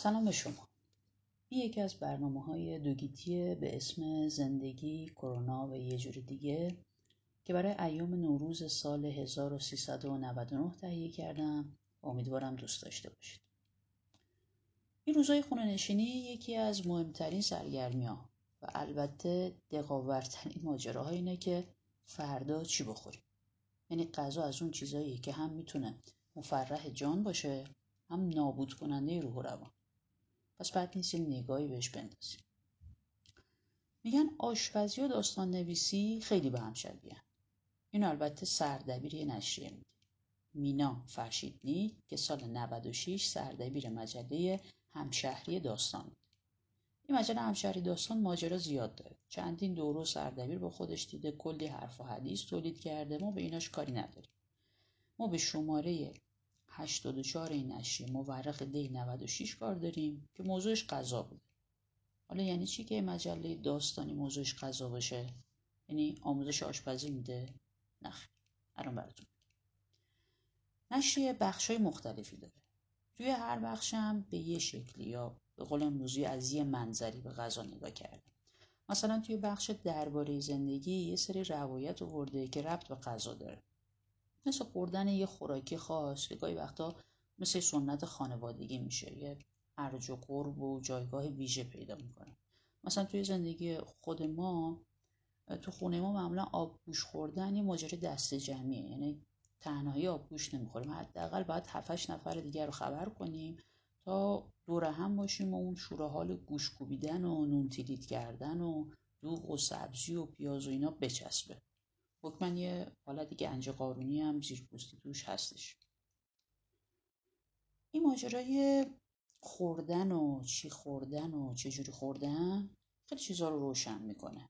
سلام به شما. یکی از برنامه‌های دوگیتی به اسم زندگی، کرونا و یه جور دیگه که برای ایام نوروز سال 1399 تهیه کردم. امیدوارم دوست داشته باشید. این روزای خونه‌نشینی یکی از مهمترین سرگرمی‌ها و البته دغاورترین ماجراها اینه که فردا چی بخوریم. یعنی غذا از اون چیزاییه که هم میتونه مفرح جان باشه، هم نابود کننده روح و روان. پس بد نیست یه نگاهی بهش بندازیم. میگن آشپزی و داستان نویسی خیلی به هم شبیه‌ن. این البته سردبیر یه نشریه میگه. مینا فرشیدنی که سال 96 سردبیر مجله همشهری داستان بود. این مجله همشهری داستان ماجرا زیاد داره. چندین دوره سردبیر با خودش دیده، کلی حرف و حدیث تولید کرده. ما به ایناش کاری نداریم. ما به شماره 84 این نشریه مورخ دی 96 کار داریم که موضوعش غذا بود. حالا یعنی چی که مجله داستانی موضوعش غذا باشه؟ یعنی آموزش آشپزی میده؟ نه. الان براتون نشریه بخشای مختلفی داره. توی هر بخشم به یه شکلی یا به قول امروزی از یه منظری به غذا نگاه کرده. مثلا توی بخش درباره زندگی یه سری روایت آورده که ربط به غذا داره. مثل خوردن یه خوراکی خاص که گاهی وقتا مثل سنت خانوادگی میشه، یه ارج و قرب و جایگاه ویژه پیدا میکنه. مثلا توی زندگی خود ما، تو خونه ما معمولا آبگوش خوردن یه ماجرای دسته جمعیه. یعنی تنهایی آبگوش نمیخوریم، حداقل باید 7-8 نفر دیگر رو خبر کنیم تا دور هم باشیم و اون شور و حال گوش کوبیدن و نون تیلیت کردن و دوغ و سبزی و پیاز و اینا بچسبه. حکمن یه حالتی که گنج قارونی هم زیرپوستی توش هستش. این ماجرای خوردن و چی خوردن و چجوری خوردن خیلی چیزا رو روشن میکنه.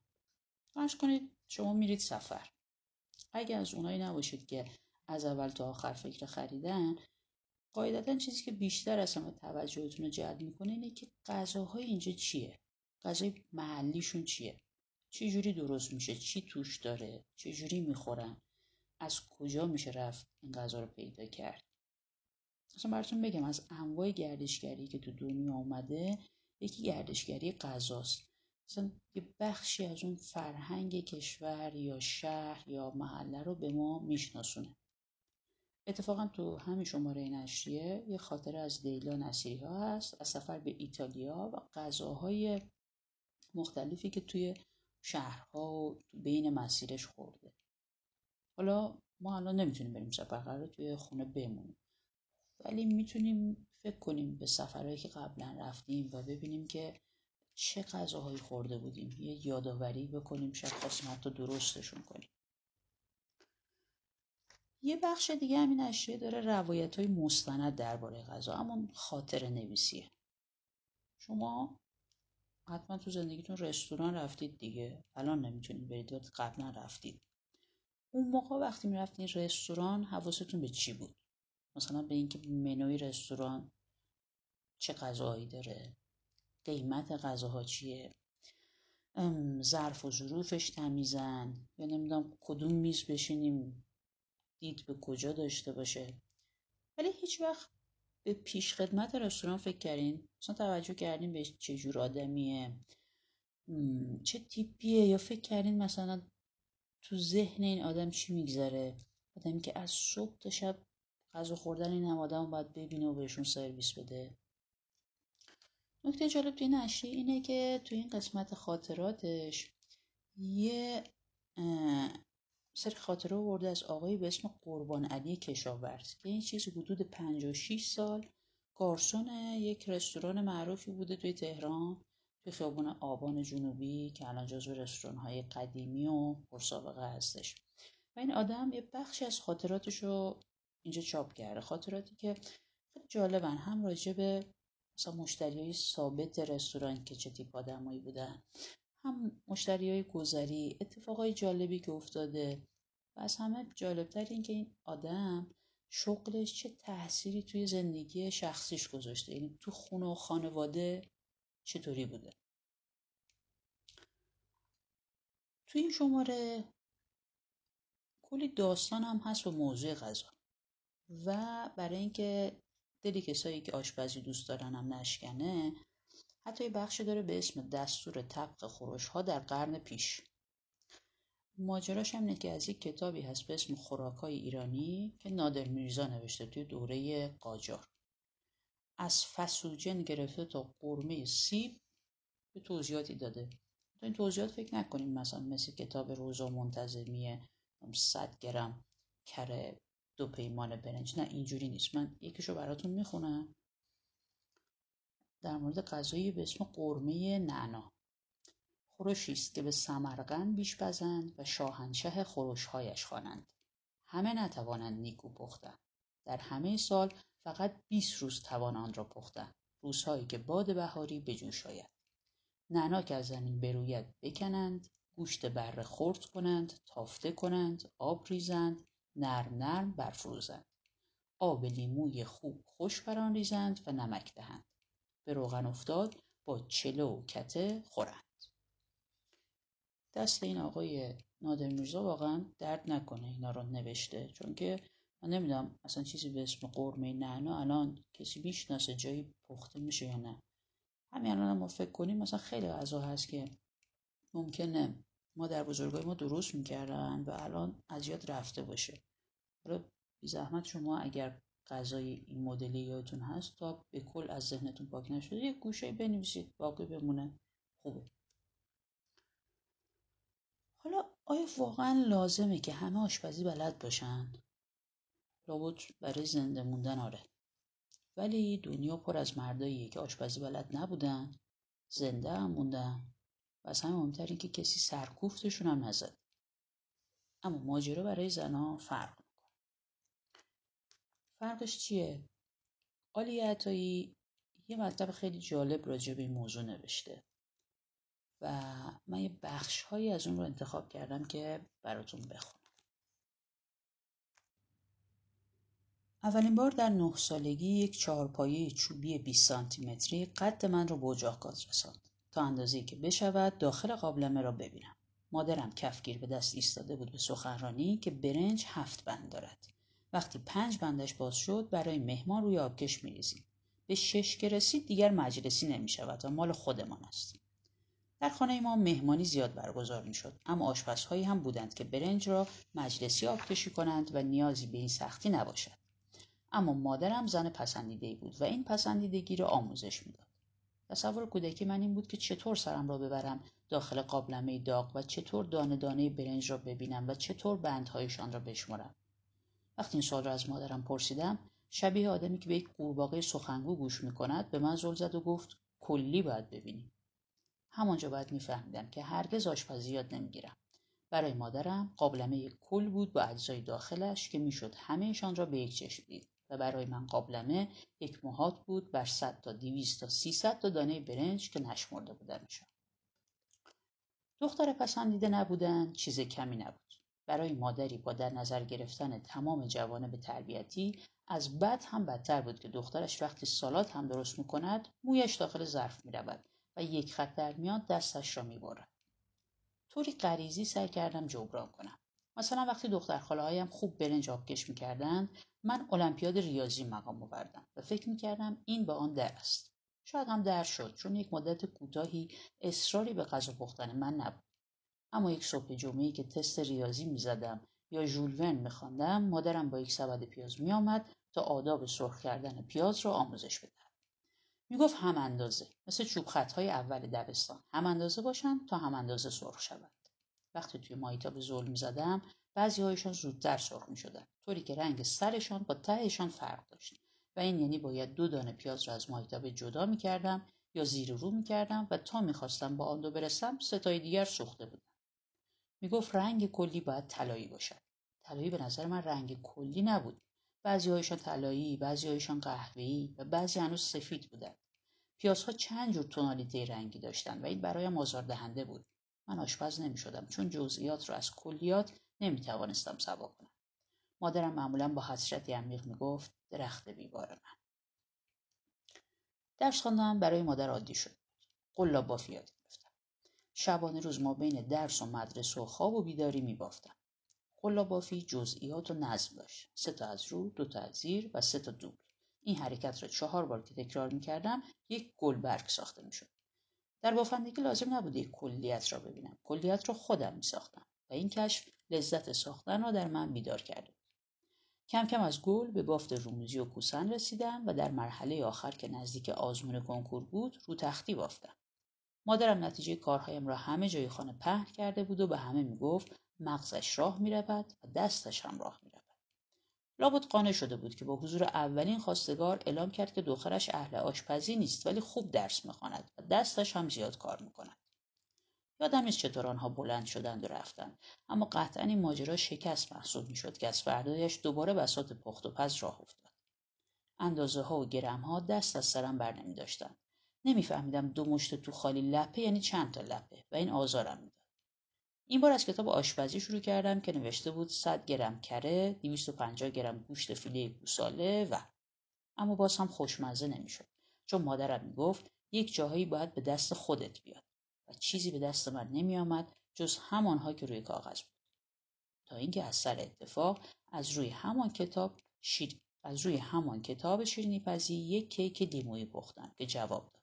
فرض کنید شما میرید سفر. اگه از اونایی نباشید که از اول تا آخر فکر خریدن، قاعدتاً چیزی که بیشتر اصلا توجهتون رو جلب میکنه اینه که غذاهای اینجا چیه؟ غذای محلیشون چیه؟ چه جوری درست میشه؟ چی توش داره؟ چه جوری میخورن؟ از کجا میشه رفت این غذا رو پیدا کرد؟ اصلا براتون بگم از انواع گردشگری که تو دنیا اومده، یکی گردشگری غذاست. مثلا یه بخشی از اون فرهنگ کشور یا شهر یا محله رو به ما میشناسونه. اتفاقا تو همین شماره نشریه یه خاطره از لیلا نصیری ها هست از سفر به ایتالیا و غذاهای مختلفی که توی شهرها و بین مسیرش خورده. حالا ما الان نمیتونیم بریم سفر، قراره توی خونه بمونیم، ولی میتونیم فکر کنیم به سفرهایی که قبلا رفتیم و ببینیم که چه غذاهایی خورده بودیم، یه یادآوری بکنیم، شاید خواستیم حتی درستشون کنیم. یه بخش دیگه همین نشریه داره روایت‌های مستند درباره غذا، همون خاطره نویسیه. شما حتما تو زندگیتون رستوران رفتید دیگه، الان نمیتونید برید ولی قبلا رفتید. اون موقع وقتی میرفتید رستوران حواستون به چی بود؟ مثلا به اینکه منوی رستوران چه غذاهایی داره، قیمت غذاها چیه، ظرف و ظروفش تمیزن یا نمیدونم کدوم میز بشینیم، دید به کجا داشته باشه. ولی هیچ وقت به پیش خدمت رستوران فکر کردین؟ مثلا توجه کردین به چه جور آدمیه، چه تیپیه، یا فکر کردین مثلا تو ذهن این آدم چی میگذره؟ آدمی که از صبح تا شب غذا خوردن این هم آدم باید ببینه و بهشون سرویس بده. نکته جالب توی نشریه اینه که توی این قسمت خاطراتش یه سر خاطره آورده از آقایی به اسم قربان علی کشاورز که این چیز حدود 56 سال گارسون یک رستوران معروفی بوده توی تهران، توی خیابون آبان جنوبی که الان جزو رستوران‌های قدیمی و پرسابقه هستش. و این آدم یه بخشی از خاطراتش رو اینجا چاپ کرده. خاطراتی که خیلی جالبن، هم راجع به مثلا مشتریای ثابت رستوران که چه تیپ آدمایی بودن، هم مشتریای گذری، اتفاقای جالبی که افتاده و از همه جالبتر این که این آدم شغلش چه تأثیری توی زندگی شخصیش گذاشته، یعنی تو خونه و خانواده چطوری بوده. توی این شماره کلی داستان هم هست و موضوع غذا و برای اینکه دلی کسایی که آشپزی دوست دارن هم نشکنه. حتی یه بخشی داره به اسم دستور طبخ خورش‌ها در قرن پیش. ماجراش هم اینه که از یک کتابی هست به اسم خوراک‌های ایرانی که نادر میرزا نوشته توی دوره قاجار. از فسوجن گرفته تا قرمه سیب به توضیحاتی داده. تو این توضیحات فکر نکنیم مثلا مثل کتاب روزا منتظمیه 100 گرم کره 2 پیمانه برنج، نه اینجوری نیست. من یکیشو براتون میخونم در مورد غذایی به اسم قرمه نعنا. خورشی است که به سمرقند بیش پزند و شاهنشه خورش‌هایش خوانند. همه نتوانند نیکو پختن. در همه سال فقط 20 روز توانند را پختن. روزهایی که باد بهاری به جوش آید. نعنا که از زمین بروید بکنند، گوشت بره خرد کنند، تافته کنند، آب ریزند، نرم نرم برفروزند. آب لیموی خوب خوش بران ریزند و نمک دهند. به روغن افتاد با چلو و کته خورند. دست این آقای نادر میرزا واقعا درد نکنه اینا رو نوشته، چون که من نمیدونم اصلا چیزی به اسم قرمه نعنا الان کسی میشناسه جایی پخته میشه یا نه. همین الان ما فکر کنیم مثلا خیلی غذا هست که ممکنه ما در بزرگای ما درست میکردن و الان از یاد رفته باشه. حالا بی زحمت شما اگر غذای این مدلی یادتون هست تا به کل از ذهنتون پاک نشده یک گوشه بنویسید باقی بمونه خوبه. حالا آیا واقعا لازمه که همه آشپزی بلد باشن؟ لابد برای زنده موندن آره. ولی دنیا پر از مرداییه که آشپزی بلد نبودن، زنده هم موندن و از همه مهمتر که کسی سرکوفتشون هم نزد. اما ماجرا برای زنها فرق میکنه. فرقش چیه؟ عالیه عطایی یه مطلب خیلی جالب راجع به این موضوع نوشته و من یه بخش هایی از اون رو انتخاب کردم که براتون بخونم. اولین بار در 9 سالگی یک 4 پایه چوبی 20 سانتیمتری قد من رو به اجاق گاز رساند تا اندازه‌ای که بشود داخل قابلمه را ببینم. مادرم کفگیر به دست ایستاده بود به سخنرانی که برنج 7 بند دارد. وقتی 5 بندش باز شد برای مهمان روی آبکش می‌ریزیم. به 6 که رسید دیگر مجلسی نمی‌شود و مال خودمان است. در خانه ما مهمانی زیاد برگزار می‌شد، اما آشپزهایی هم بودند که برنج را مجلسی آبکشی کنند و نیازی به این سختی نباشد. اما مادرم زن پسندیده‌ای بود و این پسندیدگی را آموزش می‌داد. تصور کودکی من این بود که چطور سرم را ببرم داخل قابلمه داغ و چطور دانه دانه برنج را ببینم و چطور بندهایشان را بشمارم. وقتی این سوال را از مادرم پرسیدم، شبیه آدمی که به یک قورباغه سخنگو گوش می‌کند به من زل زد و گفت کلی باید ببینی. همانجا باید می‌فهمیدم که هرگز آشپزی یاد نمی‌گیرم. برای مادرم قابلمه کل بود با اجزای داخلش که می‌شد همه‌شان را به یک چشم دید. و برای من قابلمه یک محاط بود بر 100 تا 200 تا 300 تا دانه برنج که نشمرده بودنشان. دختر پسندیده نبودن چیز کمی نبود. برای مادری با در نظر گرفتن تمام جوانب تربیتی از بد هم بدتر بود که دخترش وقتی سالاد هم درست میکند مویش داخل ظرف میرود و یک خط در میان دستش را میبرد. طوری غریزی سعی کردم جبران کنم. مثلا وقتی دخترخاله‌هایم خوب برنج آبکش می‌کردند، من المپیاد ریاضی مقام آوردم و فکر می‌کردم این به آن در است. شاید هم در شد، چون یک مدت کوتاهی اصراری به غذا پختن من نبود. اما یک صبح جمعه‌ای که تست ریاضی می‌زدم یا ژول ورن می‌خواندم، مادرم با یک سبد پیاز می‌آمد تا آداب سرخ کردن پیاز را آموزش بدهد. می‌گفت هم اندازه، مثل چوب خط‌های اول دبستان، هم اندازه باشند تا هم اندازه سرخ شوند. وقتی توی ماهیتا به ظلم زدم بعضی هایشان زودتر سرخ می شدن، طوری که رنگ سرشان با تهشان فرق داشت و این یعنی باید 2 دانه پیاز را از ماهیتا به جدا می کردم یا زیر رو می کردم و تا می خواستم با آن دو برسم 3 تای دیگر سوخته بودن. می گفت رنگ کلی باید طلایی باشد. طلایی به نظر من رنگ کلی نبود. بعضی هایشان طلایی، بعضی هایشان قهوه‌ای و بعضی هنوز سفید بودند. پیازها چند جور تونالیته رنگی داشتند و این برایم آزاردهنده بود. من آشپز نمی شدم چون جزئیات رو از کلیات نمی توانستم سوا کنم. مادرم معمولا با حسرتی عمیق می گفت درخت بیبار من. درس خواندن برای مادر عادی شد. قلاب بافی یاد گرفتم. شبانه روز ما بین درس و مدرسه و خواب و بیداری می بافتم. قلاب بافی جزئیات و نظم داشت. 3 تا از رو، 2 تا از زیر و 3 تا دوبل. این حرکت را 4 بار که تکرار می‌کردم یک گلبرگ ساخته می‌شد. در بافندگی لازم نبود یک کلیت را ببینم. کلیت را خودم می‌ساختم و این کشف لذت ساختن را در من بیدار کرد. کم کم از گل به بافت رموزی و کوسن رسیدم و در مرحله آخر که نزدیک آزمون کنکور بود رو تختی بافتم. مادرم نتیجه کارهایم را همه جای خانه پهن کرده بود و به همه میگفت مغزش راه میرود و دستش هم راه میرود. لابد قانع شده بود که با حضور اولین خواستگار اعلام کرد که دخترش اهل آشپزی نیست ولی خوب درس میخواند و دستش هم زیاد کار میکند. یادم نیست چطور آنها بلند شدند و رفتند، اما قطعاً این ماجرا شکست محسوب میشد که از فردایش دوباره بساط پخت و پز راه افتاد. اندازه ها و گرم ها دست از سرم بر نمی داشتند. نمیفهمیدم 2 مشت تو خالی لپه یعنی چند تا لپه و این آزارم میداد. این بار از کتاب آشپزی شروع کردم که نوشته بود 100 گرم کره، 250 گرم گوشت فیله گوساله و اما باز هم خوشمزه نمیشد، چون مادرم میگفت یک جاهایی باید به دست خودت بیاد و چیزی به دست من نمی آمد جز همانها که روی کاغذ بود. تا اینکه از سر اتفاق از روی همان کتاب شیرینی‌پزی یک کیک لیمویی پختم که جواب داد.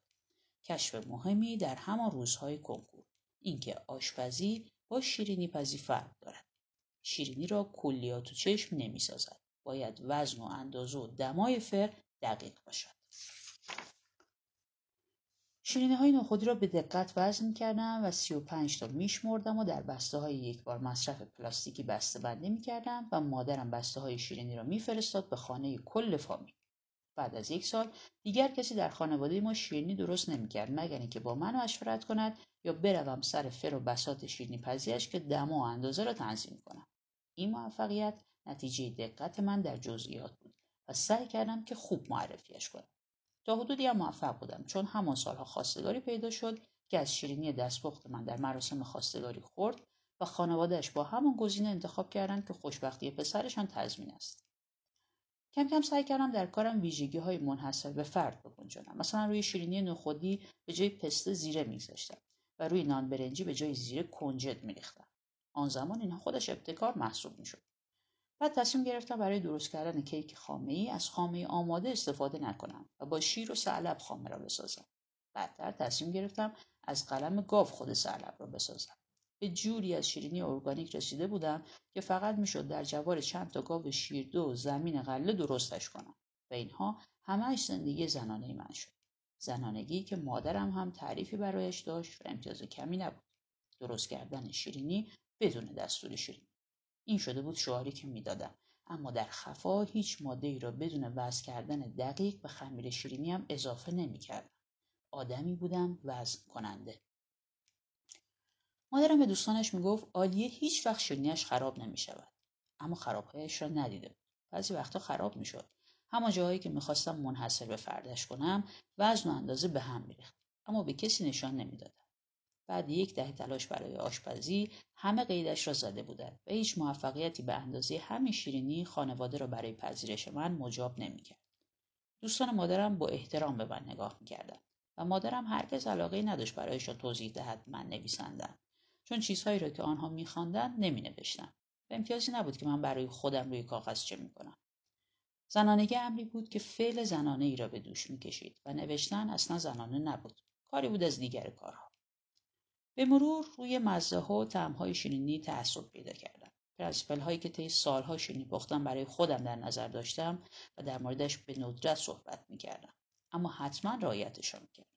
کشف مهمی در همان روزهای کنکور، اینکه آشپزی با شیرینی‌پزی فرق دارد. شیرینی را کلیات و چشم نمی‌سازد. باید وزن و اندازه و دمای فر دقیق باشد. شیرینی‌های نخودی را به دقت وزن می‌کردم و 35 تا می‌شمردم و در بسته‌های یک بار مصرف پلاستیکی بسته‌بندی می‌کردم و مادرم بسته‌های شیرینی را می‌فرستاد به خانه کل فامیل. بعد از 1 سال دیگر کسی در خانواده ما شیرینی درست نمی‌کرد مگر اینکه با من مشورت کند یا بروم سر فر و بساط شیرینی‌پزی‌اش که دم و اندازه را تنظیم کنم. این موفقیت نتیجه دقت من در جزئیات بود و سعی کردم که خوب معرفیش کنم. تا حدودی هم موفق بودم، چون همان سالها خواستگاری پیدا شد که از شیرینی دستپخت من در مراسم خواستگاری خورد و خانوادهش با همان گزینه انتخاب کردند که خوشبختی پسرشان تضمین است. کم کم سعی کردم در کارم ویژگی‌های منحصر به فرد بگنجانم. مثلا روی شیرینی نخودی به جای پسته زیره می‌ذاشتم و روی نان برنجی به جای زیره کنجد می‌ریختم. آن زمان اینها خودش ابتکار محسوب می‌شد. بعد تصمیم گرفتم برای درست کردن کیک خامه‌ای از خامه آماده استفاده نکنم و با شیر و ثعلب خامه را بسازم. بعدتر تصمیم گرفتم از قلم گاو خود ثعلب را بسازم. به جوری از شیرینی ارگانیک رسیده بودم که فقط میشد در جوار چند تا گاو شیردو و زمین غله درستش کنم و اینها همش زندگی زنانه من شد. زنانگی که مادرم هم تعریفی برایش داشت و امتیاز کمی نبود. درست کردن شیرینی بدون دستور شیرینی. این شده بود شعاری که میدادم، اما در خفا هیچ ماده‌ای را بدون وزن کردن دقیق به خمیر شیرینی هم اضافه نمی‌کردم. آدمی بودم وزن کننده. مادرم به دوستانش میگفت عالیه، هیچ وقت شیرینی‌اش خراب نمی‌شود، اما خرابهایش را ندیده بود. بعضی وقتا خراب می‌شد. همان جاهایی که می‌خواستم منحصر به فردش کنم، وزن و اندازه به هم می‌ریخت، اما به کسی نشان نمی‌دادم. بعد 1 دهه تلاش برای آشپزی همه قیدش را زده بودند و هیچ موفقیتی به اندازه همین شیرینی خانواده را برای پذیرش من مجاب نمی‌کرد. دوستان مادرم با احترام به من نگاه می‌کردند و مادرم هرگز علاقه‌ای نداشت برایشان توضیح دهد من نویسنده‌ام، چون چیزهایی را که آنها می‌خواندند نمی‌نوشتم و امتیازی نبود که من برای خودم روی کاغذ چه می‌کنم. زنانگی امری بود که فعل زنانه‌ای را به دوش می‌کشید و نوشتن اصلا زنانه نبود، کاری بود از دیگر کارها. به مرور روی مزه‌ها و طعم‌های شیرینی تعصب پیدا کردم. پرنسیپل‌هایی که طی سال‌ها شیرینی پختن برای خودم در نظر داشتم و در موردش به ندرت صحبت می‌کردم، اما حتما رعایتشان می‌کردم.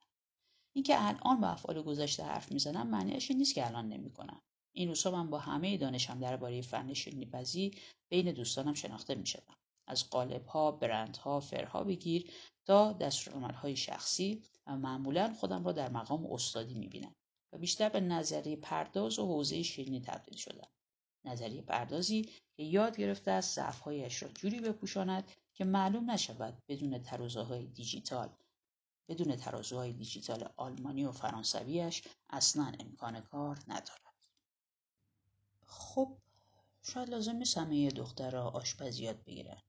اینکه الان با افعال گذشته حرف می‌زنم معنیش این نیست که الان نمی‌کنم. این روزها من با همه دانشم درباره فن شیرینی‌پزی بین دوستانم شناخته می‌شدم. از قالب‌ها، برندها، فرها بگیر تا دستورالعمل‌های شخصی و معمولاً خودم را در مقام استادی می‌بینم و بیشتر به نظریه پرداز و حوزه شیرینی تبدیل شدم. نظریه پردازی که یاد گرفته از ضعف‌هایش را جوری بپوشاند که معلوم نشود بدون ترازوهای دیجیتال آلمانی و فرانسویش اصلاً امکان کار ندارد. خب شاید لازم نیست همه دخترها آشپزی یاد بگیرن.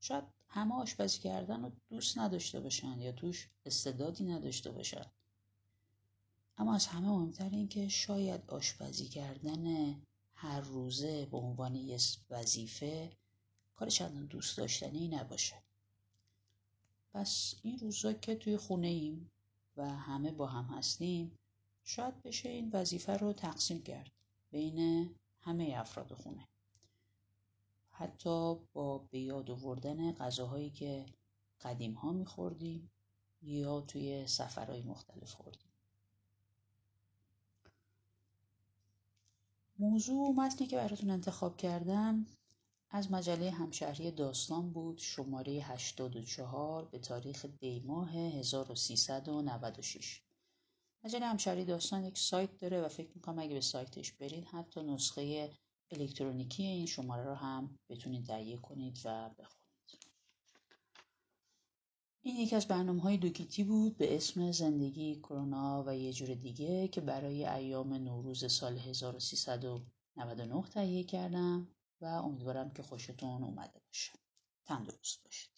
شاید همه آشپزی کردن رو دوست نداشته باشن یا توش استعدادی نداشته باشن. اما از همه مهمتر این که شاید آشپزی کردن هر روزه به عنوان یه وظیفه کار چندان دوست داشتنی نباشه. پس این روزا که توی خونه ایم و همه با هم هستیم، شاید بشه این وظیفه رو تقسیم کرد بین همه افراد خونه. حتی با بیاد آوردن غذاهایی که قدیم ها می خوردیم یا توی سفرهای مختلف خوردیم. موضوع متنی که براتون انتخاب کردم از مجله همشهری داستان بود، شماره 84 به تاریخ دیماه 1396. مجله همشهری داستان یک سایت داره و فکر میکنم اگه به سایتش برید حتی نسخه الکترونیکی این شماره رو هم بتونید تهیه کنید و بخونید. این یکی از برنامه‌های دوگیتی بود به اسم زندگی کرونا و یه جور دیگه که برای ایام نوروز سال 1399 تهیه کردم و امیدوارم که خوشتون اومده باشه. تندرست باشید.